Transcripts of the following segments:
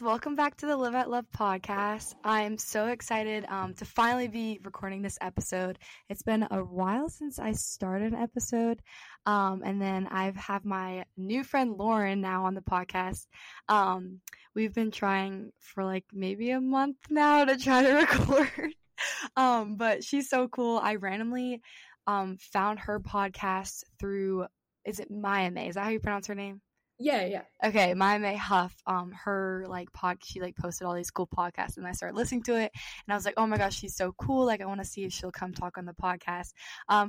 guys, welcome back to the Live at Love podcast. I am so excited to finally be recording this episode. It's been a while since I started an episode, and then I have my new friend Lauren now on the podcast. We've been trying for like maybe a month now to try to record, but she's so cool. I randomly found her podcast through, is it Maya May? Is that how you pronounce her name? Yeah. Okay, Maya Huff, her, like, she, like, posted all these cool podcasts, and I started listening to it, and I was like, oh, my gosh, she's so cool. Like, I want to see if she'll come talk on the podcast.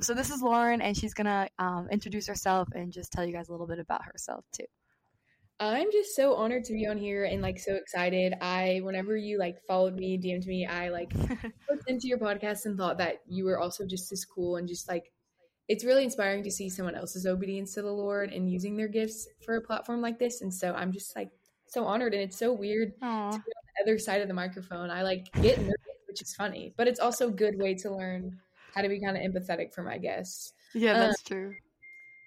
So this is Lauren, and she's going to introduce herself and just tell you guys a little bit about herself, too. I'm just so honored to be on here and, like, so excited. Whenever you, like, followed me, DM'd me, I, like, looked into your podcast and thought that you were also just as cool and just, like, it's really inspiring to see someone else's obedience to the Lord and using their gifts for a platform like this. And so I'm just like so honored. And it's so weird to be on the other side of the microphone. I like get nervous, which is funny, but it's also a good way to learn how to be kind of empathetic for my guests. Yeah, that's true.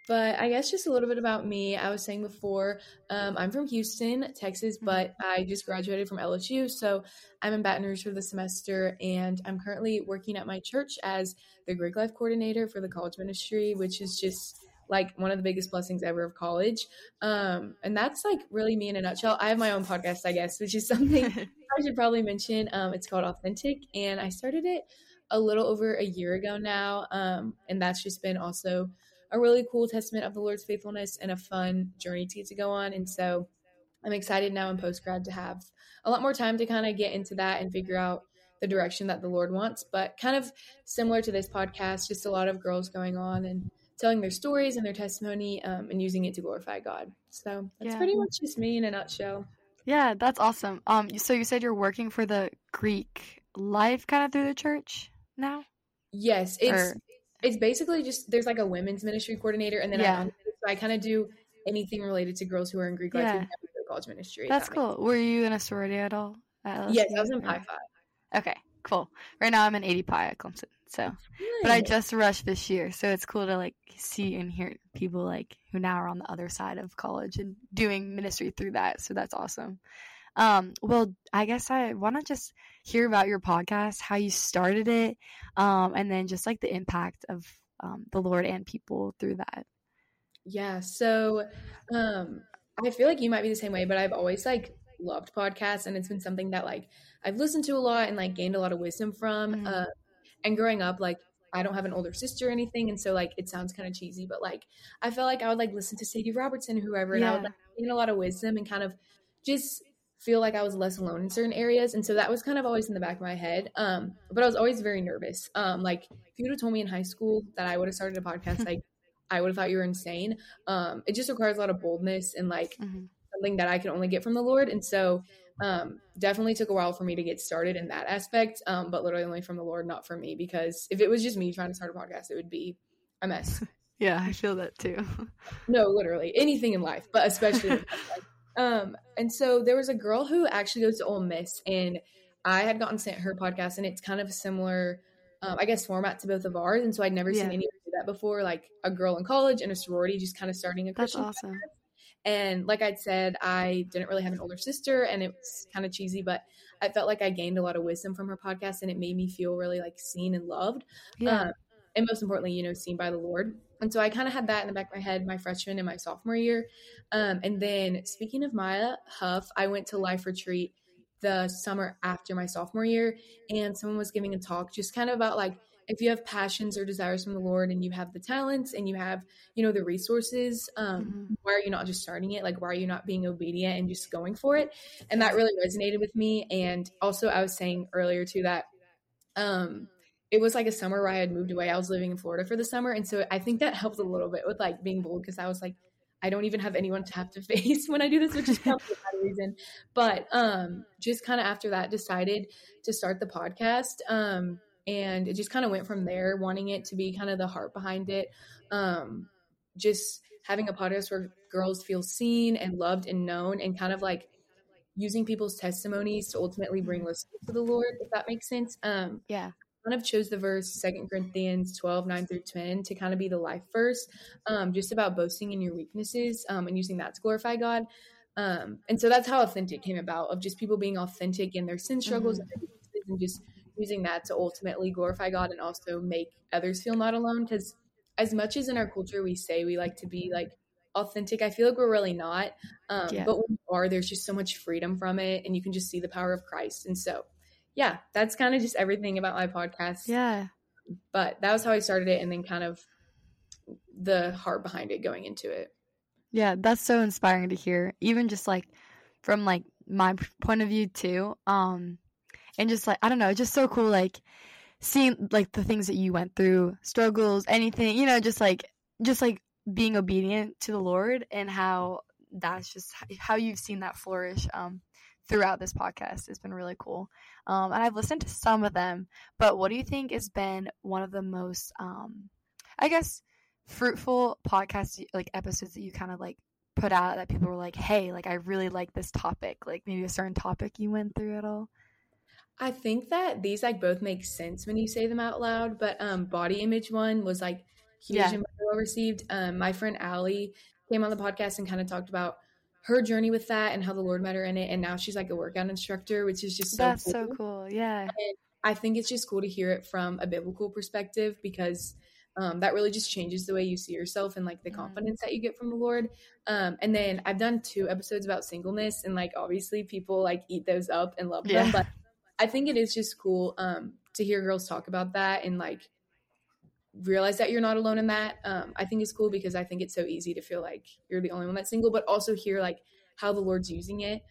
But I guess just a little bit about me. I was saying before, I'm from Houston, Texas, but I just graduated from LSU. So I'm in Baton Rouge for the semester, and I'm currently working at my church as the Greek Life Coordinator for the college ministry, which is just like one of the biggest blessings ever of college. And that's like really me in a nutshell. I have my own podcast, I guess, which is something I should probably mention. It's called Authentic, and I started it a little over a year ago now. And that's just been also a really cool testament of the Lord's faithfulness and a fun journey to get to go on. And so I'm excited now in post-grad to have a lot more time to kind of get into that and figure out the direction that the Lord wants, but kind of similar to this podcast, just a lot of girls going on and telling their stories and their testimony and using it to glorify God. So that's pretty much just me in a nutshell. Yeah, that's awesome. So you said you're working for the Greek Life kind of through the church now? Yes. It's basically just, there's like a women's ministry coordinator, and then I kind of do anything related to girls who are in Greek Life and college ministry. That's cool. Were you in a sorority at all? Yes, I was in Pi Phi. Okay, cool. Right now I'm in 80 pi at Clemson, so nice. But I just rushed this year, so it's cool to like see and hear people like who now are on the other side of college and doing ministry through that. So that's awesome. Well, I guess I want to just hear about your podcast, how you started it, and then just like the impact of the Lord and people through that. Yeah. So I feel like you might be the same way, but I've always like loved podcasts, and it's been something that like I've listened to a lot and like gained a lot of wisdom from. And growing up, like I don't have an older sister or anything, and so like it sounds kind of cheesy, but like I felt like I would like listen to Sadie Robertson, whoever, and I would like gain a lot of wisdom and kind of just feel like I was less alone in certain areas. And so that was kind of always in the back of my head, but I was always very nervous. Like if you would have told me in high school that I would have started a podcast, like I would have thought you were insane. It just requires a lot of boldness and like something that I could only get from the Lord. And so definitely took a while for me to get started in that aspect, but literally only from the Lord, not from me, because if it was just me trying to start a podcast, it would be a mess. Yeah, I feel that too. No, literally anything in life, but especially and so there was a girl who actually goes to Ole Miss, and I had gotten sent her podcast, and it's kind of a similar, I guess, format to both of ours. And so I'd never seen anyone do that before, like a girl in college and a sorority just kind of starting a Christian podcast. That's awesome. And like I'd said, I didn't really have an older sister, and it was kind of cheesy, but I felt like I gained a lot of wisdom from her podcast, and it made me feel really like seen and loved. And most importantly, you know, seen by the Lord. And so I kind of had that in the back of my head my freshman and my sophomore year. And then speaking of Maya Huff, I went to Life Retreat the summer after my sophomore year, and someone was giving a talk just kind of about like, if you have passions or desires from the Lord and you have the talents and you have, you know, the resources, why are you not just starting it? Like, why are you not being obedient and just going for it? And that really resonated with me. And also I was saying earlier too that, it was like a summer where I had moved away. I was living in Florida for the summer. And so I think that helped a little bit with like being bold, because I was like, I don't even have anyone to have to face when I do this, which is probably not a reason. But just kind of after that decided to start the podcast. And it just kind of went from there, wanting it to be kind of the heart behind it. Just having a podcast where girls feel seen and loved and known, and kind of like using people's testimonies to ultimately bring listeners to the Lord, if that makes sense. Kind of chose the verse 2 Corinthians 12:9-10 to kind of be the life verse, just about boasting in your weaknesses and using that to glorify God. And so that's how Authentic came about, of just people being authentic in their sin struggles and just using that to ultimately glorify God and also make others feel not alone. Because as much as in our culture we say we like to be like authentic, I feel like we're really not. But when we are, there's just so much freedom from it, and you can just see the power of Christ. And so, yeah, that's kind of just everything about my podcast. Yeah. But that was how I started it, and then kind of the heart behind it going into it. Yeah, that's so inspiring to hear, even just like from like my point of view too. And just like, I don't know, it's just so cool, like seeing like the things that you went through, struggles, anything, you know, just like being obedient to the Lord, and how that's just how you've seen that flourish throughout this podcast. It's been really cool. And I've listened to some of them, but what do you think has been one of the most, I guess, fruitful podcast like episodes that you kind of like put out that people were like, hey, like I really like this topic, like maybe a certain topic you went through at all? I think that these like both make sense when you say them out loud, but body image one was like huge and well received. My friend Allie came on the podcast and kind of talked about her journey with that and how the Lord met her in it, and now she's like a workout instructor, which is just so that's cool. So cool. Yeah. And I think it's just cool to hear it from a biblical perspective, because that really just changes the way you see yourself and like the confidence that you get from the Lord. And then I've done 2 episodes about singleness, and like obviously people like eat those up and love them, but I think it is just cool to hear girls talk about that and like realize that you're not alone in that. I think it's cool because I think it's so easy to feel like you're the only one that's single, but also hear like how the Lord's using it,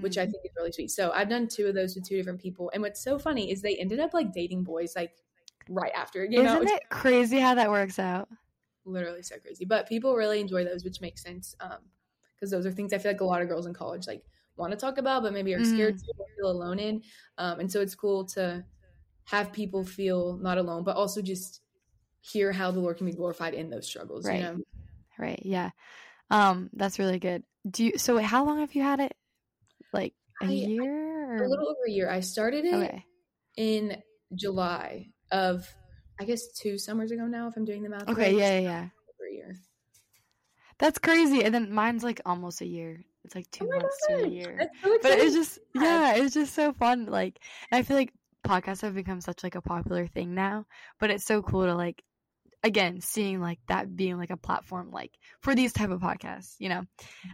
which I think is really sweet. So I've done 2 of those with 2 different people. And what's so funny is they ended up like dating boys like right after. Isn't it crazy how that works out? Literally so crazy. But people really enjoy those, which makes sense, because those are things I feel like a lot of girls in college like want to talk about, but maybe are scared to feel alone in. And so it's cool to have people feel not alone, but also just hear how the Lord can be glorified in those struggles. Right. You know? Right. Yeah. That's really good. So how long have you had it? Like a year? A little over a year. I started it in July of, I guess, 2 summers ago now, if I'm doing the math. Okay. Right. Yeah. Over a year. That's crazy. And then mine's like almost a year. It's like 2 months to a year. So but it's just, it's just so fun. Like, I feel like podcasts have become such like a popular thing now, but it's so cool to like, again, seeing like that being like a platform, like for these type of podcasts, you know?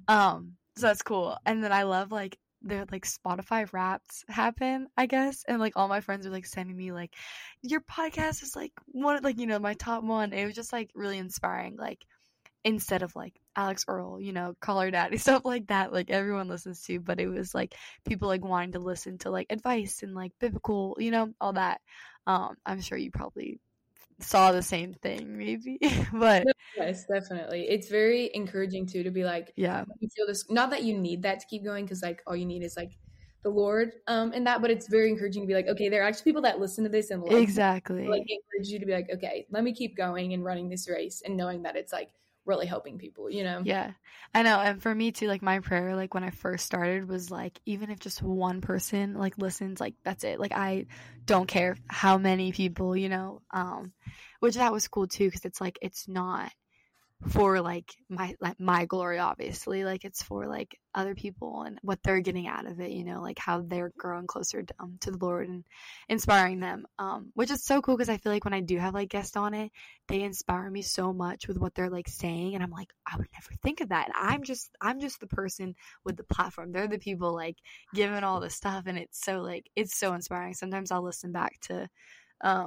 So that's cool. And then I love like the like Spotify Wraps happen, I guess. And like all my friends are like sending me like, your podcast is like one, like, you know, my top one. It was just like really inspiring. Like, instead of like Alex Earl, you know, Call Her Daddy, stuff like that, like everyone listens to, but it was like people like wanting to listen to like advice and like biblical, you know, all that. I'm sure you probably saw the same thing maybe, but yes, definitely. It's very encouraging too, to be like, you feel this, not that you need that to keep going, because like all you need is like the Lord and that, but it's very encouraging to be like, okay, there are actually people that listen to this and like, exactly, like encourage you to be like, okay, let me keep going and running this race, and knowing that it's like really helping people, you know? Yeah, I know. And for me too, like my prayer, like when I first started was like, even if just one person like listens, like that's it. Like, I don't care how many people, you know, which that was cool too. Cause it's like, it's not for like my glory, obviously, like it's for like other people and what they're getting out of it, you know, like how they're growing closer to the Lord and inspiring them, which is so cool, because I feel like when I do have like guests on it, they inspire me so much with what they're like saying, and I'm like, I would never think of that, and I'm just the person with the platform, they're the people like giving all the stuff, and it's so inspiring. Sometimes I'll listen back to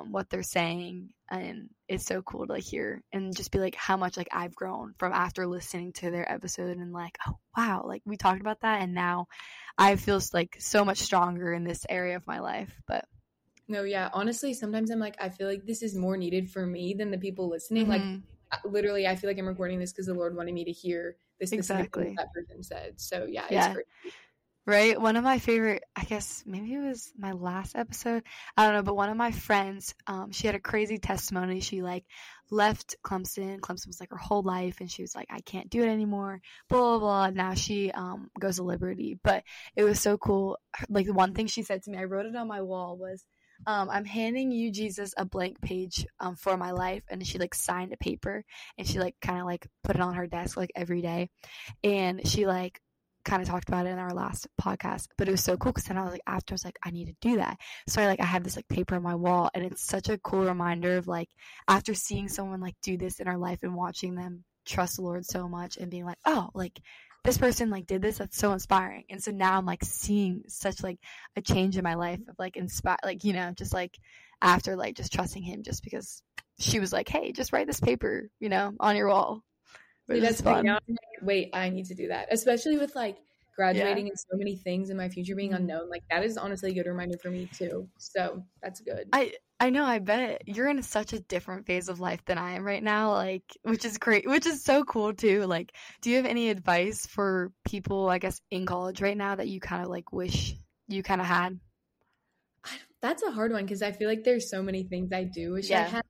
what they're saying, and it's so cool to like hear and just be like how much like I've grown from after listening to their episode, and like, oh wow, like we talked about that, and now I feel like so much stronger in this area of my life. But no, yeah, honestly, sometimes I'm like, I feel like this is more needed for me than the people listening. Like literally, I feel like I'm recording this because the Lord wanted me to hear this exactly that person said. So yeah. It's great. Right. One of my favorite, I guess maybe it was my last episode, I don't know, but one of my friends, she had a crazy testimony. She like left Clemson. Clemson was like her whole life, and she was like, I can't do it anymore, blah, blah, blah. Now she goes to Liberty. But it was so cool. Like the one thing she said to me, I wrote it on my wall, was, I'm handing you, Jesus, a blank page for my life. And she like signed a paper, and she like kind of like put it on her desk like every day. And she like kind of talked about it in our last podcast, but it was so cool because then I was like, after I was like, I need to do that. So I have this paper on my wall, and it's such a cool reminder of after seeing someone do this in our life and watching them trust the Lord so much and being this person did this, that's so inspiring. And so now I'm seeing such a change in my life of after just trusting him, just because she was hey, just write this paper on your wall. Dude, that's fun. Wait, I need to do that, especially with graduating and so many things in my future being unknown. That is honestly a good reminder for me too. So that's good. I know. I bet you're in such a different phase of life than I am right now, which is great, which is so cool too. Do you have any advice for people, I guess, in college right now that you kind of wish you kind of had? That's a hard one because I feel there's so many things I do wish I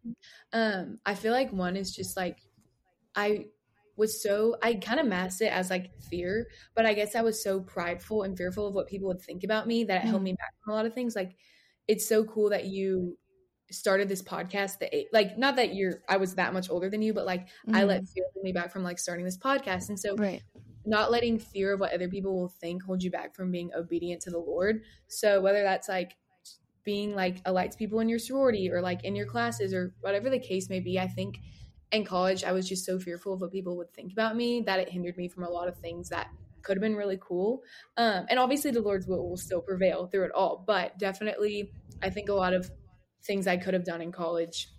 had. I feel one is just I kind of masked it as fear, but I guess I was so prideful and fearful of what people would think about me that it held me back from a lot of things. It's so cool that you started this podcast that not that I was that much older than you, but I let fear hold me back from starting this podcast. And so not letting fear of what other people will think hold you back from being obedient to the Lord. So whether that's being a light to people in your sorority or in your classes or whatever the case may be, I think in college, I was just so fearful of what people would think about me that it hindered me from a lot of things that could have been really cool. And obviously the Lord's will still prevail through it all. But definitely, I think a lot of things I could have done in college,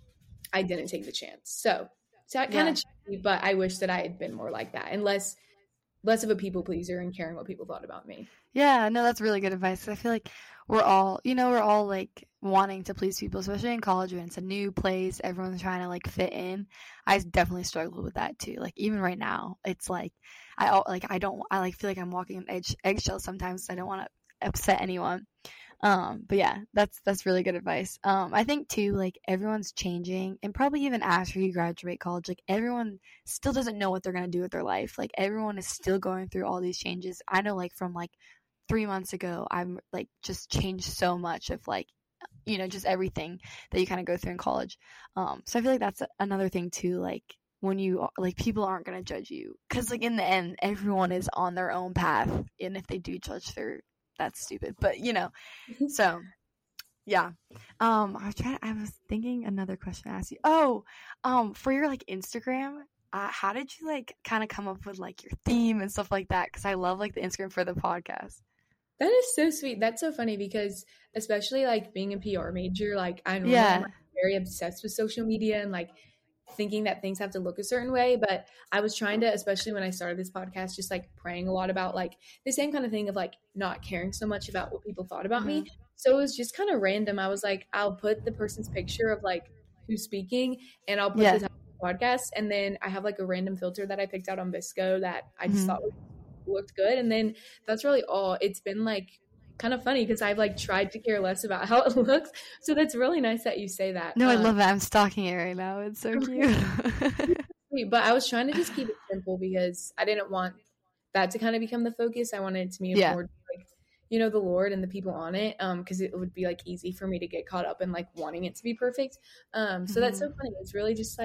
I didn't take the chance. So that kind of checked me, but I wish that I had been more like that, and less of a people pleaser and caring what people thought about me. Yeah, no, that's really good advice. I feel we're all wanting to please people, especially in college when it's a new place, everyone's trying to fit in. I definitely struggled with that too. Even right now, it's I feel I'm walking on eggshells sometimes. So I don't want to upset anyone. But yeah, that's really good advice. I think too, everyone's changing, and probably even after you graduate college, everyone still doesn't know what they're going to do with their life. Everyone is still going through all these changes. I know from 3 months ago, I'm just changed so much of just everything that you kind of go through in college. So I feel that's another thing too, when you people aren't going to judge you, because in the end, everyone is on their own path. And if they do judge, that's stupid, but so yeah. I was thinking another question I asked you. For your Instagram, how did you kind of come up with your theme and stuff like that? Because I love the Instagram for the podcast. That is so sweet. That's so funny because especially being a PR major, I'm very obsessed with social media and thinking that things have to look a certain way. But I was trying to, especially when I started this podcast, just praying a lot about the same kind of thing of not caring so much about what people thought about me. So it was just kind of random. I was I'll put the person's picture of who's speaking, and I'll put this podcast, and then I have a random filter that I picked out on VSCO that I just thought looked good, and then that's really all. It's been kind of funny because I've tried to care less about how it looks, so that's really nice that you say that. No, I love that. I'm stalking it right now. It's so cute. But I was trying to just keep it simple because I didn't want that to kind of become the focus. I wanted it to be more the Lord and the people on it, because it would be easy for me to get caught up in wanting it to be perfect. So that's so funny. It's really just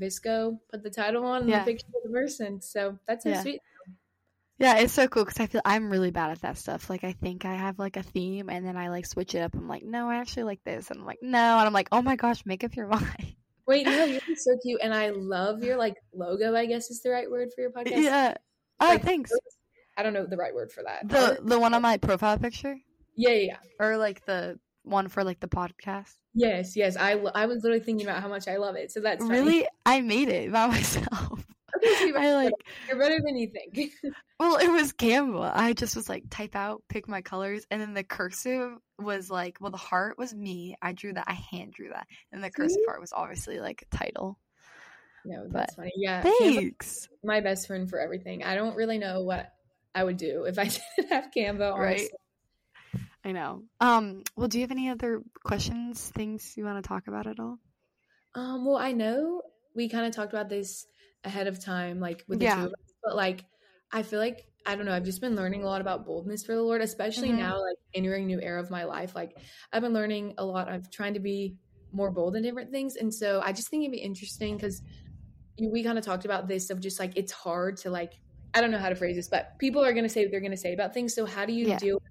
VSCO, put the title on and the picture of the person. So that's so sweet. Yeah, it's so cool because I feel I'm really bad at that stuff. I think I have a theme, and then I switch it up. I'm like, no, I actually like this. And I'm like, no. And I'm like, oh my gosh, make up your mind. Wait, no, you're so cute. And I love your logo, I guess is the right word for your podcast. Yeah. Oh, thanks. I don't know the right word for that. The one on my profile picture? Yeah. Or the one for the podcast? Yes. I was literally thinking about how much I love it. So that's funny. Really? I made it by myself. You're better than you think. Well, it was Canva. I just was type out, pick my colors, and then the cursive was the heart was me. I drew that. I hand drew that, and the cursive part was obviously a title. No, that's funny. Yeah, thanks. Canva, my best friend for everything. I don't really know what I would do if I didn't have Canva. Honestly. Right. I know. Well, do you have any other questions, things you want to talk about at all? Well, I know we kind of talked about this ahead of time, with the two of us, but I feel I don't know, I've just been learning a lot about boldness for the Lord, especially now, entering a new era of my life. I've been learning a lot. I'm trying to be more bold in different things. And so I just think it'd be interesting because we kind of talked about this of just it's hard to I don't know how to phrase this, but people are going to say what they're going to say about things. So how do you deal with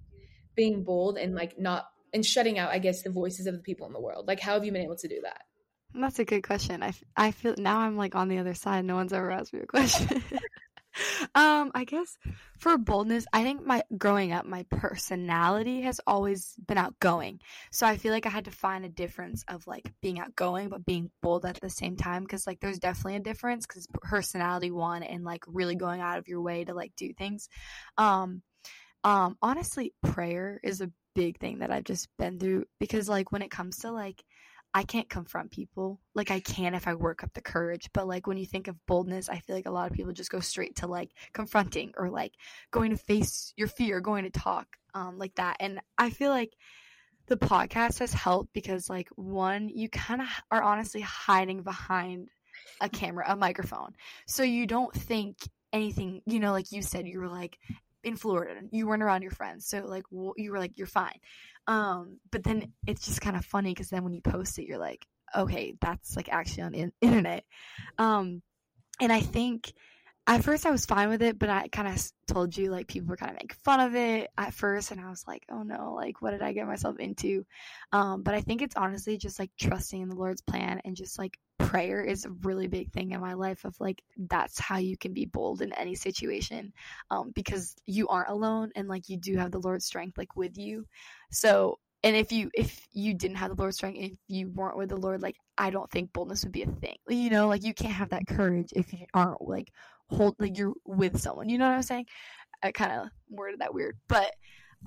being bold and like not, and shutting out, I guess, the voices of the people in the world? Like, how have you been able to do that? That's a good question. I feel now I'm like on the other side. No one's ever asked me a question. I guess for boldness, I think my growing up, my personality has always been outgoing. So I feel like I had to find a difference of like being outgoing, but being bold at the same time. Cause like, there's definitely a difference because personality one and like really going out of your way to like do things. Honestly, prayer is a big thing that I've just been through because like when it comes to like, I can't confront people. Like I can if I work up the courage, but like when you think of boldness, I feel like a lot of people just go straight to like confronting or like going to face your fear, going to talk like that. And I feel like the podcast has helped because like one, you kind of are honestly hiding behind a camera, a microphone. So you don't think anything, you know, like you said, you were like in Florida, you weren't around your friends. So like you were like, you're fine. But then it's just kind of funny because then when you post it, you're like, okay, that's like actually on the internet. And I think at first I was fine with it, but I kind of told you like people were kind of making fun of it at first. And I was like, oh no, like what did I get myself into? But I think it's honestly just like trusting in the Lord's plan and just like prayer is a really big thing in my life of like, that's how you can be bold in any situation because you aren't alone and like you do have the Lord's strength like with you. So, and if you didn't have the Lord's strength, if you weren't with the Lord, like I don't think boldness would be a thing, you know, like you can't have that courage if you aren't like you're with someone, you know what I'm saying? I kind of worded that weird, but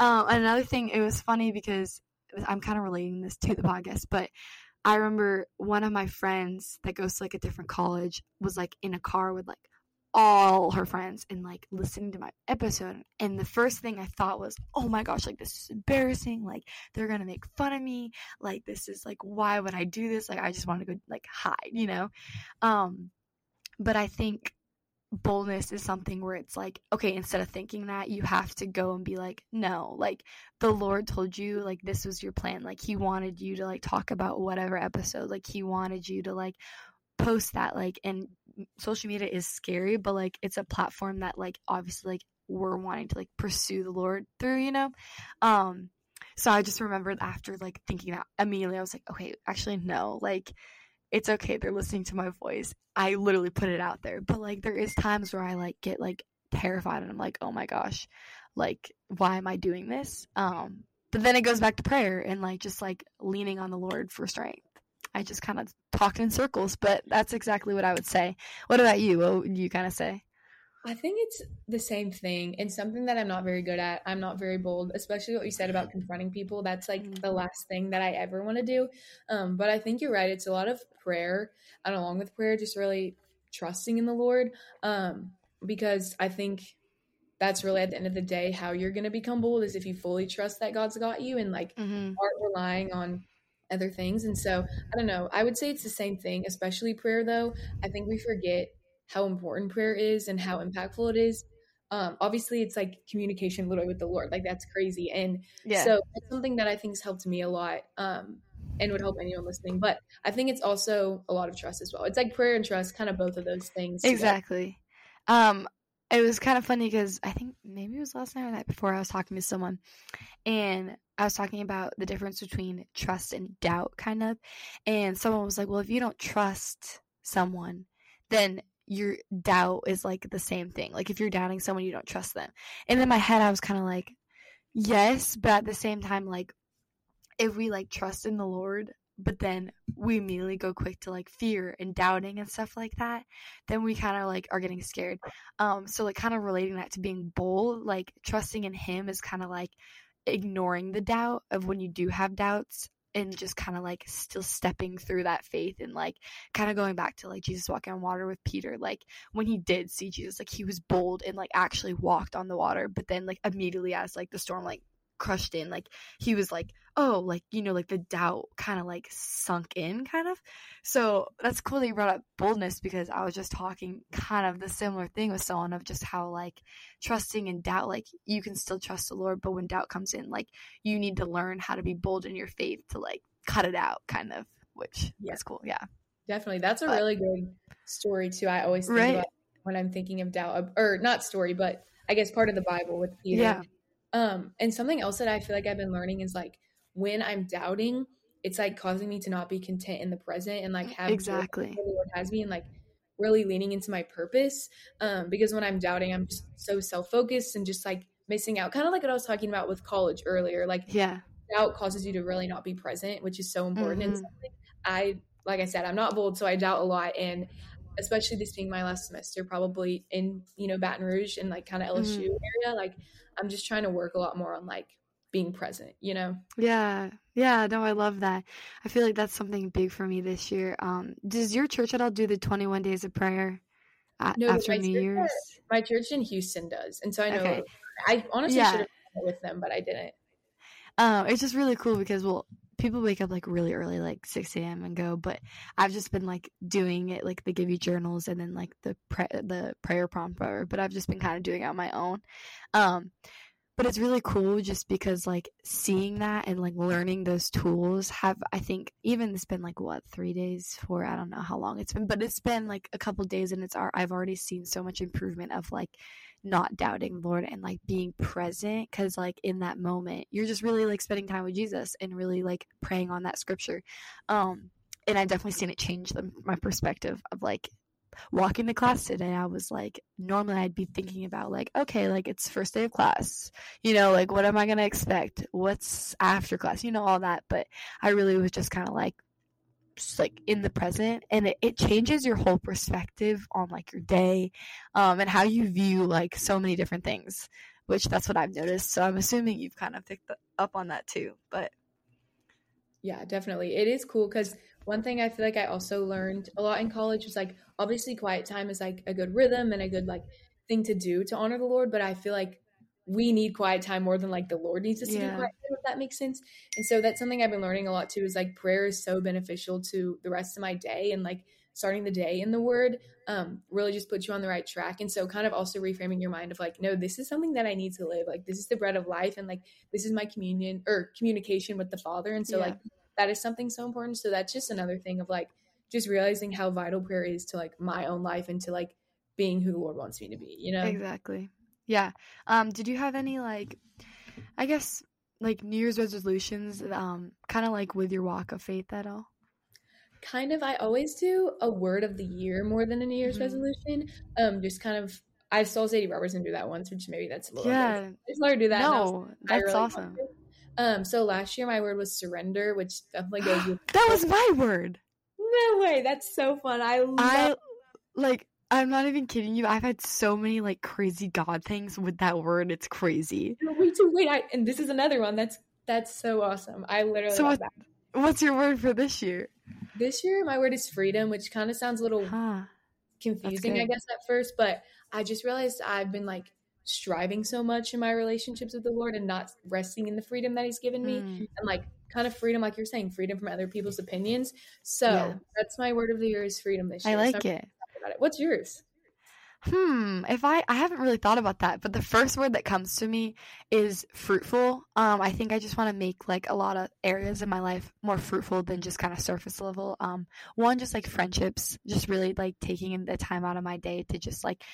another thing, it was funny because I'm kind of relating this to the podcast, but I remember one of my friends that goes to like a different college was like in a car with like all her friends and like listening to my episode. And the first thing I thought was, oh my gosh, like this is embarrassing. Like they're going to make fun of me. Like this is like, why would I do this? Like I just want to go like hide, you know? But I think boldness is something where it's like, okay, instead of thinking that, you have to go and be like, no, like the Lord told you, like this was your plan, like he wanted you to like talk about whatever episode, like he wanted you to like post that, like, and social media is scary, but like it's a platform that like obviously like we're wanting to like pursue the Lord through, you know. So I just remembered after like thinking that immediately, I was like, okay, actually no, like it's okay. They're listening to my voice. I literally put it out there. But like, there is times where I like get like terrified and I'm like, oh my gosh, like, why am I doing this? But then it goes back to prayer and like, just like leaning on the Lord for strength. I just kind of talked in circles, but that's exactly what I would say. What about you? What would you kind of say? I think it's the same thing and something that I'm not very good at. I'm not very bold, especially what you said about confronting people. That's like the last thing that I ever want to do. But I think you're right. It's a lot of prayer and along with prayer, just really trusting in the Lord. Because I think that's really at the end of the day, how you're going to become bold is if you fully trust that God's got you and like aren't relying on other things. And so I don't know, I would say it's the same thing, especially prayer though. I think we forget how important prayer is and how impactful it is. Obviously it's like communication literally with the Lord, like that's crazy. And so that's something that I think has helped me a lot and would help anyone listening. But I think it's also a lot of trust as well. It's like prayer and trust, kind of both of those things. Exactly. It was kind of funny because I think maybe it was last night or the night before I was talking to someone and I was talking about the difference between trust and doubt kind of. And someone was like, well, if you don't trust someone, then your doubt is like the same thing. Like if you're doubting someone, you don't trust them. And in my head, I was kind of like, yes, but at the same time, like if we like trust in the Lord, but then we immediately go quick to like fear and doubting and stuff like that, then we kind of like are getting scared. So like kind of relating that to being bold, like trusting in him is kind of like ignoring the doubt of when you do have doubts. And just kind of like still stepping through that faith and like kind of going back to like Jesus walking on water with Peter, like when he did see Jesus, like he was bold and like actually walked on the water. But then like immediately as like the storm like crushed in, like he was like, oh, like, you know, like the doubt kind of like sunk in kind of. So that's cool that you brought up boldness because I was just talking kind of the similar thing with someone of just how like trusting and doubt, like you can still trust the Lord, but when doubt comes in, like you need to learn how to be bold in your faith to like cut it out kind of, which is cool. Yeah, definitely. That's a really good story too. I always think about when I'm thinking of doubt, or not story, but I guess part of the Bible with Peter. Yeah. And something else that I feel like I've been learning is like when I'm doubting, it's like causing me to not be content in the present and like have exactly what the Lord has me and like really leaning into my purpose. Because when I'm doubting, I'm just so self-focused and just like missing out, kind of like what I was talking about with college earlier. Like doubt causes you to really not be present, which is so important. Mm-hmm. And something like I said, I'm not bold, so I doubt a lot. And especially this being my last semester, probably in, you know, Baton Rouge and like kind of LSU area, like I'm just trying to work a lot more on like being present, you know? Yeah. Yeah. No, I love that. I feel like that's something big for me this year. Does your church at all do the 21 days of prayer after New Year's? My church in Houston does. And so I know I honestly should have done it with them, but I didn't. It's just really cool because people wake up like really early, like 6 a.m. and go, but I've just been like doing it. Like they give you journals and then like the prayer prompt, but I've just been kind of doing it on my own. But it's really cool just because like seeing that and like learning those tools have, I think even it's been like 3 days, 4, I don't know how long it's been, but it's been like a couple days and I've already seen so much improvement of like not doubting Lord and like being present. Cause like in that moment, you're just really like spending time with Jesus and really like praying on that scripture. And I've definitely seen it change my perspective of like, walking to class today, I was like, normally I'd be thinking about like, okay, like it's first day of class, you know, like what am I going to expect? What's after class? You know, all that. But I really was just kind of like, just like in the present, and it changes your whole perspective on like your day, and how you view like so many different things, which that's what I've noticed. So I'm assuming you've kind of picked up on that too, but. Yeah, definitely. It is cool because one thing I feel like I also learned a lot in college was like, obviously quiet time is like a good rhythm and a good like thing to do to honor the Lord. But I feel like we need quiet time more than like the Lord needs us to do quiet time, if that makes sense. And so that's something I've been learning a lot too, is like prayer is so beneficial to the rest of my day, and like starting the day in the word really just puts you on the right track. And so kind of also reframing your mind of like, no, this is something that I need to live. Like this is the bread of life, and like this is my communion or communication with the Father. And so like that is something so important. So that's just another thing of like just realizing how vital prayer is to like my own life and to like being who the Lord wants me to be, you know? Exactly. Yeah. Did you have any like, I guess like New Year's resolutions kind of like with your walk of faith at all? Kind of. I always do a word of the year more than a New Year's resolution. Just kind of, I saw Sadie Robertson do that once, which maybe that's a little bit. I saw her do that. No, that's really awesome. So last year my word was surrender, which definitely goes with that was my word. No way. That's so fun. I like, I'm not even kidding you. I've had so many like crazy God things with that word. It's crazy. No, me too. Wait, and this is another one. That's so awesome. I literally love that. What's your word for this year? This year, my word is freedom, which kind of sounds a little confusing, I guess, at first. But I just realized I've been like striving so much in my relationships with the Lord and not resting in the freedom that He's given me, and like kind of freedom, like you're saying, freedom from other people's opinions. So that's my word of the year is freedom this year. I like it. What's yours? If I haven't really thought about that, but the first word that comes to me is fruitful. I think I just want to make like a lot of areas in my life more fruitful than just kind of surface level. One, just like friendships, just really like taking the time out of my day to just like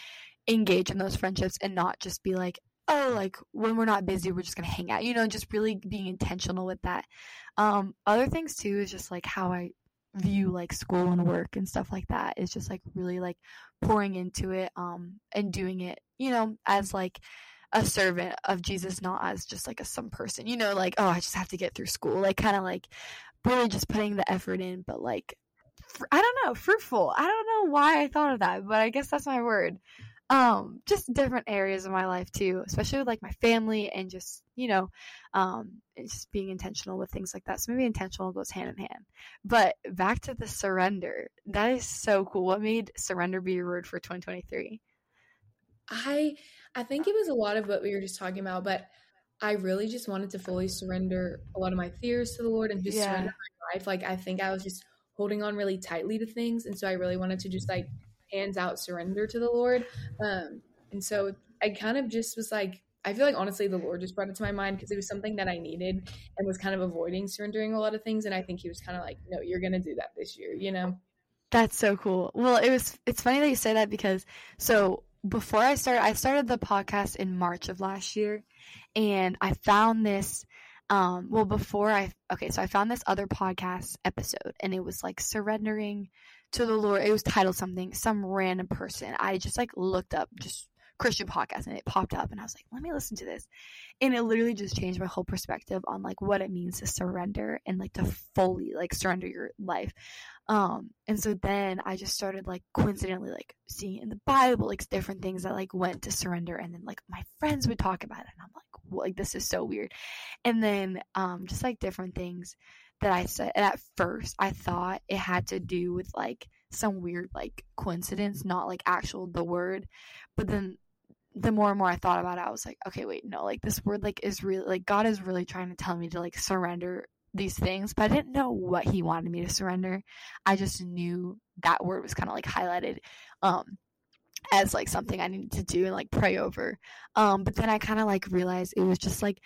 engage in those friendships and not just be like, oh, like when we're not busy, we're just going to hang out, you know, just really being intentional with that. Other things too, is just like how I view like school and work and stuff like that. It's just like really like pouring into it and doing it, you know, as like a servant of Jesus, not as just like some person, you know, like, oh, I just have to get through school, like kind of like really just putting the effort in, but like I don't know, fruitful. I don't know why I thought of that, but I guess that's my word. Just different areas of my life too, especially with like my family and just, you know, it's just being intentional with things like that. So maybe intentional goes hand in hand, but back to the surrender. That is so cool. What made surrender be your word for 2023? I think it was a lot of what we were just talking about, but I really just wanted to fully surrender a lot of my fears to the Lord and just surrender my life. Like, I think I was just holding on really tightly to things. And so I really wanted to just like hands out surrender to the Lord. And so I kind of just was like, I feel like honestly the Lord just brought it to my mind because it was something that I needed and was kind of avoiding surrendering a lot of things. And I think He was kind of like, no, you're going to do that this year, you know? That's so cool. Well, it's funny that you say that because so before I started the podcast in March of last year, and I found this I found this other podcast episode, and it was like surrendering to the Lord. It was titled something, some random person. I just like looked up just Christian podcast, and it popped up, and I was like, let me listen to this. And it literally just changed my whole perspective on like what it means to surrender and like to fully like surrender your life. And so then I just started like coincidentally like seeing in the Bible like different things that like went to surrender, and then like my friends would talk about it, and I'm like, well, like this is so weird. And then just like different things that I said, and at first I thought it had to do with like some weird like coincidence, not like actual the word, but then the more and more I thought about it, I was like, okay, wait, no, like this word like is really like God is really trying to tell me to like surrender these things, but I didn't know what he wanted me to surrender. I just knew that word was kind of like highlighted as like something I needed to do and like pray over. But then I kind of like realized it was just like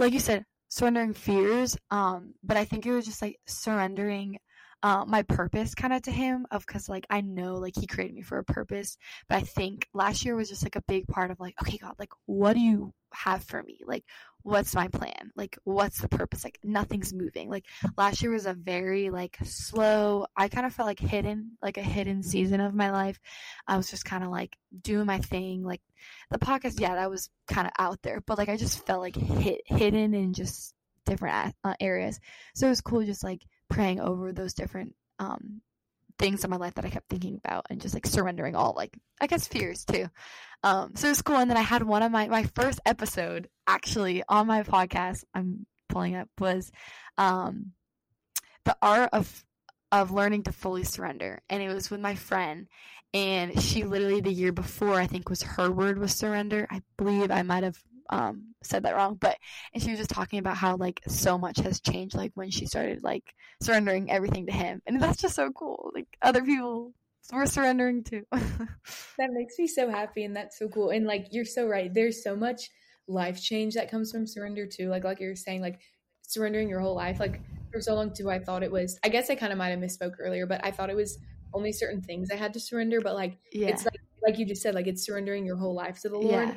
you said, surrendering fears. But I think it was just like surrendering my purpose kind of to him, of because like I know like he created me for a purpose, but I think last year was just like a big part of like, okay, God, like what do you have for me? Like what's my plan? Like what's the purpose? Like nothing's moving. Like last year was a very like slow, I kind of felt like hidden, like a hidden season of my life. I was just kind of like doing my thing, like the podcast, yeah, that was kind of out there, but like I just felt like hidden in just different areas. So it was cool just like praying over those different things in my life that I kept thinking about, and just like surrendering all like I guess fears too. So it was cool. And then I had one of my first episode actually on my podcast I'm pulling up was the art of learning to fully surrender, and it was with my friend, and she literally the year before I think was her word was surrender. I believe I might have said that wrong, but and she was just talking about how like so much has changed like when she started like surrendering everything to him, and that's just so cool, like other people we're surrendering to. That makes me so happy, and that's so cool. And like you're so right, there's so much life change that comes from surrender too, like you're saying, like surrendering your whole life. Like for so long too, I thought it was, I guess I kind of might have misspoke earlier, but I thought it was only certain things I had to surrender, but like yeah. It's like you just said, like it's surrendering your whole life to the Lord. Yeah.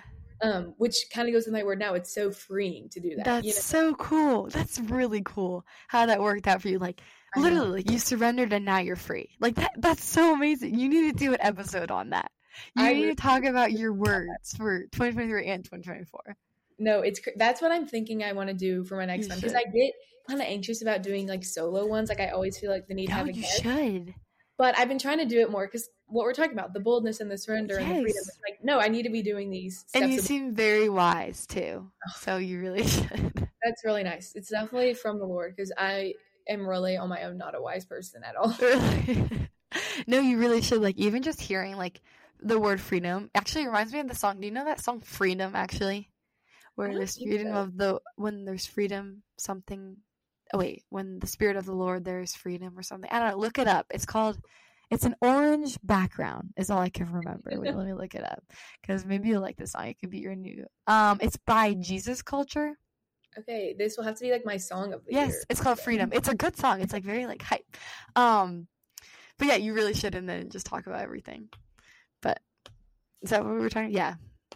Which kind of goes with my word now. It's so freeing to do that. That's so cool. That's really cool how that worked out for you. Like literally like, you surrendered and now you're free. Like that's so amazing. You need to do an episode on that. I need to talk about your words for 2023 and 2024. No, that's what I'm thinking I want to do for my next one, because I get kind of anxious about doing like solo ones. Like I always feel like the need to have a guest. Should. But I've been trying to do it more because what we're talking about, the boldness and the surrender and the freedom. It's like, no, I need to be doing these steps. And you seem very wise too. So you really should. That's really nice. It's definitely from the Lord, because I am really on my own, not a wise person at all. Really? No, you really should. Like even just hearing like the word freedom actually reminds me of the song. Do you know that song Freedom actually? Where there's freedom of the, when there's freedom, something. Oh, wait, when the Spirit of the Lord, there's freedom or something. I don't know. Look it up. It's called, it's an orange background is all I can remember. Wait, let me look it up, because maybe you'll like this song. It could be your new. It's by Jesus Culture. Okay, this will have to be like my song of the year. Yes, it's called Freedom. It's a good song. It's like very like hype. But yeah, you really should, and then just talk about everything. But is that what we were talking about? Yeah.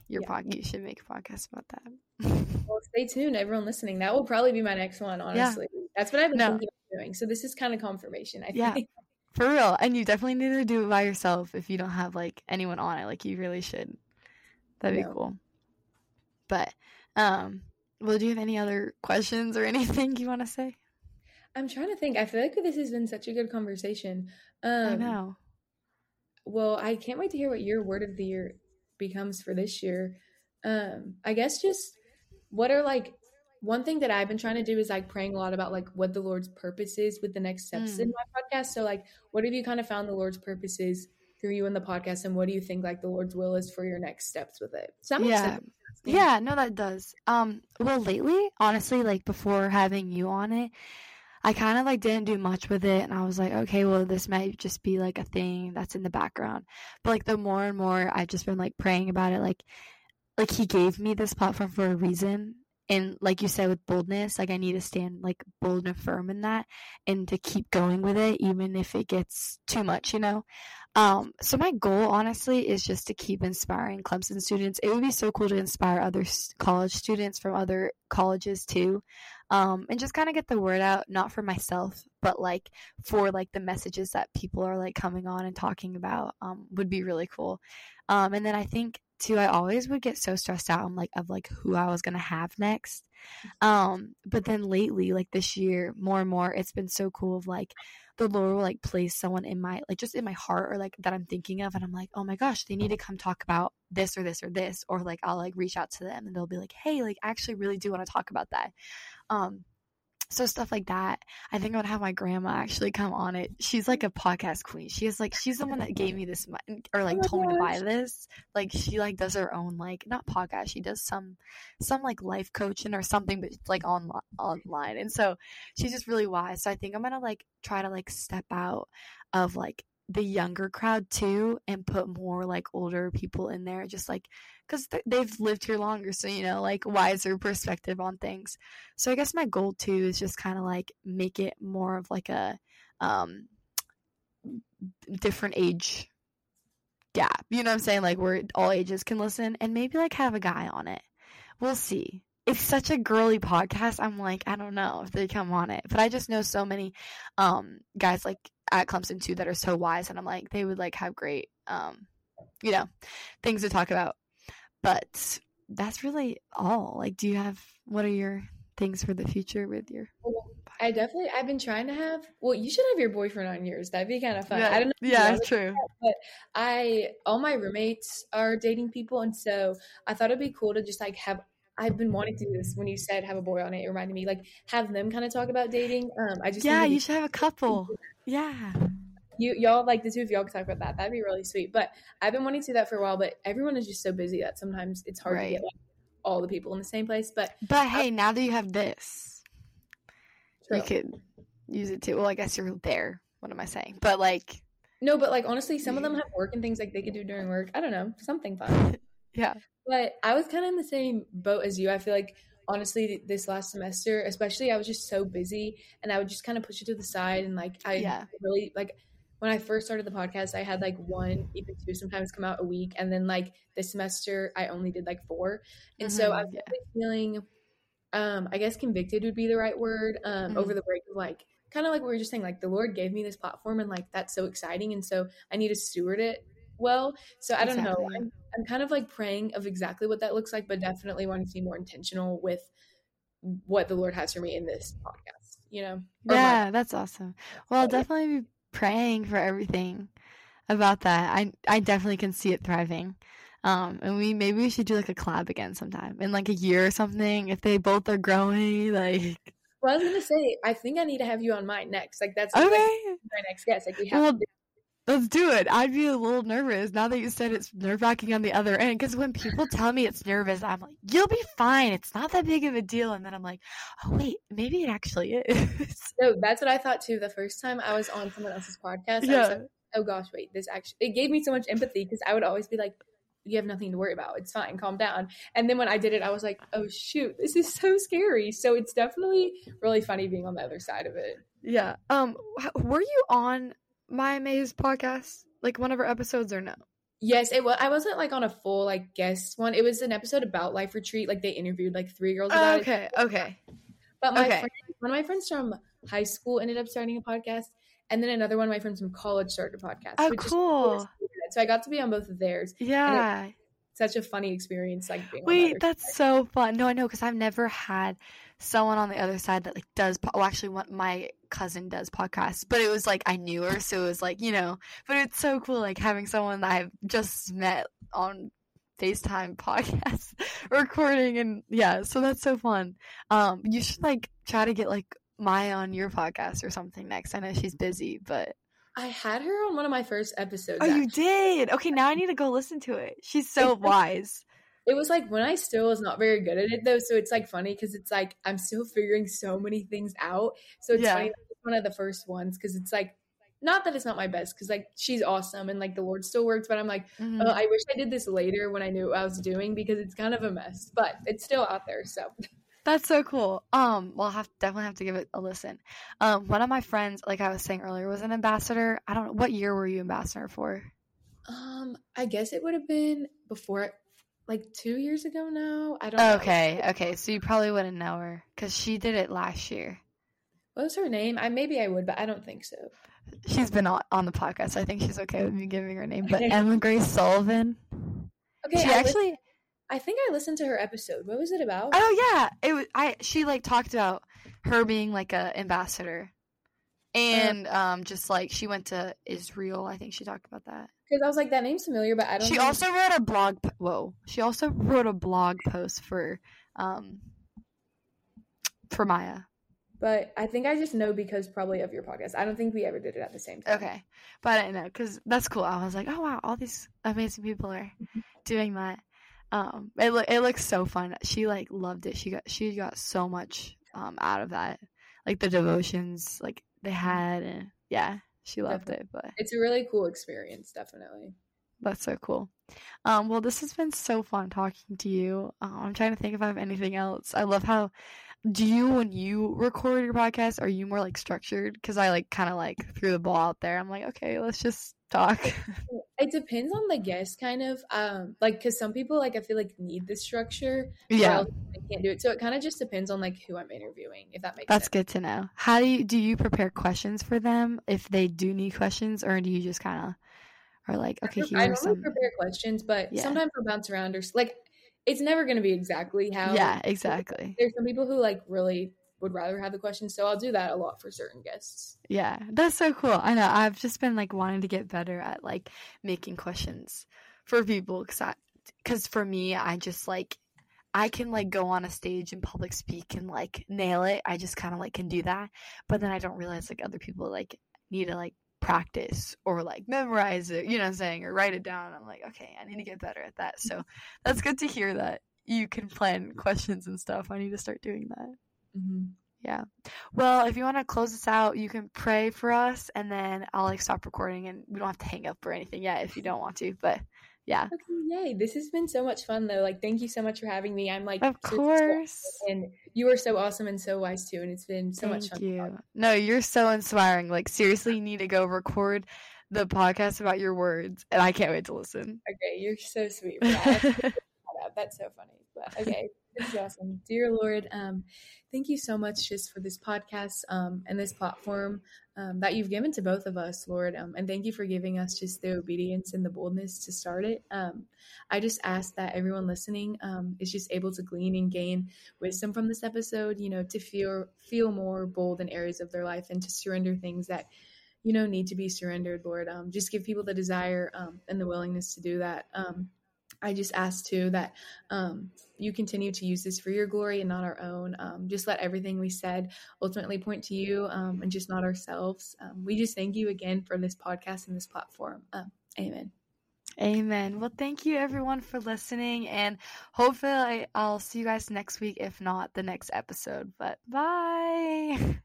You should make a podcast about that. Well, stay tuned, everyone listening. That will probably be my next one, honestly. Yeah. That's what I've been thinking about doing. So this is kind of confirmation, I think. For real. And you definitely need to do it by yourself if you don't have like anyone on it. Like you really should. That'd be cool. But do you have any other questions or anything you want to say? I'm trying to think. I feel like this has been such a good conversation. I know. Well, I can't wait to hear what your word of the year becomes for this year. I guess just what are like one thing that I've been trying to do is like praying a lot about like what the Lord's purpose is with the next steps in my podcast. So like what have you kind of found the Lord's purposes through you in the podcast, and what do you think like the Lord's will is for your next steps with it? So that makes sense. Yeah, no, that does. Well, lately, honestly, like before having you on it, I kind of like didn't do much with it, and I was like, okay, well, this might just be like a thing that's in the background. But like the more and more I've just been like praying about it, like he gave me this platform for a reason, And like you said with boldness, like I need to stand like bold and firm in that and to keep going with it, even if it gets too much, you know? So my goal honestly is just to keep inspiring Clemson students. It would be so cool to inspire other college students from other colleges too. And just kind of get the word out, not for myself, but like for like the messages that people are like coming on and talking about, would be really cool. And then I think too, I always would get so stressed out of who I was going to have next. But then lately, like this year, more and more, it's been so cool of like the Lord will like place someone in my, like just in my heart or like that I'm thinking of. And I'm like, oh my gosh, they need to come talk about this or this or this, or like, I'll like reach out to them and they'll be like, hey, like I actually really do want to talk about that. So stuff like that. I think I would have my grandma actually come on it. She's like a podcast queen. She is like, she's the one that gave me this or like told me to buy this. Like she like does her own, like not podcast. She does some like life coaching or something, but like online. And so she's just really wise. So I think I'm going to like try to like step out of like the younger crowd too and put more like older people in there, just like because they've lived here longer, so you know, like wiser perspective on things. So I guess my goal too is just kind of like make it more of like a different age gap, you know what I'm saying, like where all ages can listen, and maybe like have a guy on it. We'll see. It's such a girly podcast. I'm like, I don't know if they come on it, but I just know so many guys like at Clemson too that are so wise, and I'm like, they would like have great you know, things to talk about. But that's really all. Like, do you have, what are your things for the future with your podcast? I've been trying to have, well, you should have your boyfriend on yours. That'd be kind of fun. Yeah. I don't know. Yeah, it's true. But all my roommates are dating people, and so I thought it'd be cool to just like have, I've been wanting to do this when you said have a boy on it. It reminded me, like, have them kind of talk about dating. Yeah, you should have a couple. Yeah. Y'all, like, the two of y'all could talk about that. That'd be really sweet. But I've been wanting to do that for a while, but everyone is just so busy that sometimes it's hard to get like, all the people in the same place. But hey, now that you have this, you could use it too. Well, I guess you're there. What am I saying? But, like. No, but, like, honestly, some of them have work and things like they could do during work. I don't know. Something fun. Yeah. But I was kind of in the same boat as you. I feel like, honestly, this last semester, especially, I was just so busy, and I would just kind of push it to the side. And like, I really like when I first started the podcast, I had like one, even two, sometimes come out a week. And then like this semester, I only did like four. And so I was really feeling, I guess convicted would be the right word, over the break of like, kind of like we were just saying, like the Lord gave me this platform, and like, that's so exciting. And so I need to steward it well. So I don't know. I'm kind of like praying of exactly what that looks like, but definitely want to be more intentional with what the Lord has for me in this podcast, you know? Yeah, that's awesome. Well, I'll definitely be praying for everything about that. I definitely can see it thriving. And maybe we should do like a collab again sometime in like a year or something, if they both are growing, like. Well, I was going to say, I think I need to have you on mine next. Like that's okay. Like, my next guest. Like we have to do. Let's do it. I'd be a little nervous now that you said it's nerve-wracking on the other end, because when people tell me it's nervous, I'm like, you'll be fine. It's not that big of a deal. And then I'm like, oh, wait, maybe it actually is. No, that's what I thought too. The first time I was on someone else's podcast, I was like, oh gosh, wait, this actually, it gave me so much empathy, because I would always be like, you have nothing to worry about. It's fine. Calm down. And then when I did it, I was like, oh shoot, this is so scary. So it's definitely really funny being on the other side of it. Yeah. Were you on Maya Huff's podcast, like one of her episodes, or no? Yes, it was. I wasn't like on a full like guest one. It was an episode about life retreat. Like they interviewed like three girls about it. Okay. But one of my friends from high school ended up starting a podcast, and then another one of my friends from college started a podcast. Oh, cool! So I got to be on both of theirs. Yeah, and such a funny experience. Like being on the other side. So fun. No, I know, because I've never had someone on the other side that like does. My cousin does podcasts, but it was like I knew her, so it was like, you know, but it's so cool like having someone that I've just met on FaceTime podcast recording. And yeah, so that's so fun. You should like try to get like Maya on your podcast or something next. I know she's busy, but I had her on one of my first episodes. Oh, you did? Okay, now I need to go listen to it. She's so wise. It was like when I still was not very good at it though, so it's like funny because it's like I'm still figuring so many things out. So it's funny, it's one of the first ones, because it's like, not that it's not my best, because like she's awesome and like the Lord still works, but I'm like, oh, I wish I did this later when I knew what I was doing, because it's kind of a mess, but it's still out there. So That's so cool. Well, I'll definitely have to give it a listen. One of my friends, like I was saying earlier, was an ambassador. I don't know. What year were you ambassador for? I guess it would have been before, like 2 years ago now. I don't know. Okay. So you probably wouldn't know her because she did it last year. What was her name? Maybe I would, but I don't think so. She's been on the podcast. So I think she's okay with me giving her name. But Emma Grace Sullivan. Okay. I think I listened to her episode. What was it about? Oh yeah, it was. She like talked about her being like an ambassador, and just like she went to Israel. I think she talked about that. Because I was like, that name's familiar, but I don't. She also wrote a blog post for Maya. But I think I just know because probably of your podcast. I don't think we ever did it at the same time. Okay, but I know because that's cool. I was like, oh wow, all these amazing people are doing that. It looks so fun. She like loved it. She got so much out of that, like the devotions like they had, and yeah, she loved it. But it's a really cool experience, definitely. That's so cool. Well, this has been so fun talking to you. I'm trying to think if I have anything else. I love how when you record your podcast, are you more like structured? Because I like kind of like threw the ball out there. I'm like, okay, let's just talk. It depends on the guest, kind of. Like, because some people like I feel like need the structure. Yeah, they can't do it. So it kind of just depends on like who I'm interviewing, if that makes sense. That's good to know. How do you prepare questions for them if they do need questions, or do you just kind of are like, okay, here's some. I normally prepare questions, but sometimes I'll bounce around or like. It's never going to be exactly how. Yeah, exactly. There's some people who like really would rather have the questions, so I'll do that a lot for certain guests. Yeah, that's so cool. I know. I've just been like wanting to get better at like making questions for people because for me, I just like I can like go on a stage and public speak and like nail it. I just kind of like can do that, but then I don't realize like other people like need to like practice or like memorize it, you know what I'm saying, or write it down. I'm like, okay, I need to get better at that. So that's good to hear that you can plan questions and stuff. I need to start doing that. Mm-hmm. Yeah. Well, if you want to close this out, you can pray for us, and then I'll like stop recording, and we don't have to hang up or anything yet if you don't want to. But yeah. Okay, yay. This has been so much fun though. Like, thank you so much for having me. I'm like, of course. And you are so awesome and so wise too. And it's been so much fun. Thank you. No, you're so inspiring. Like, seriously, you need to go record the podcast about your words. And I can't wait to listen. Okay. You're so sweet. That's so funny. But okay. This is awesome. Dear Lord, thank you so much just for this podcast and this platform that you've given to both of us, Lord. And thank you for giving us just the obedience and the boldness to start it. I just ask that everyone listening is just able to glean and gain wisdom from this episode, you know, to feel more bold in areas of their life and to surrender things that, you know, need to be surrendered, Lord. Just give people the desire and the willingness to do that. I just ask too that you continue to use this for your glory and not our own. Just let everything we said ultimately point to you and just not ourselves. We just thank you again for this podcast and this platform. Amen. Amen. Well, thank you everyone for listening, and hopefully I'll see you guys next week, if not the next episode. But bye.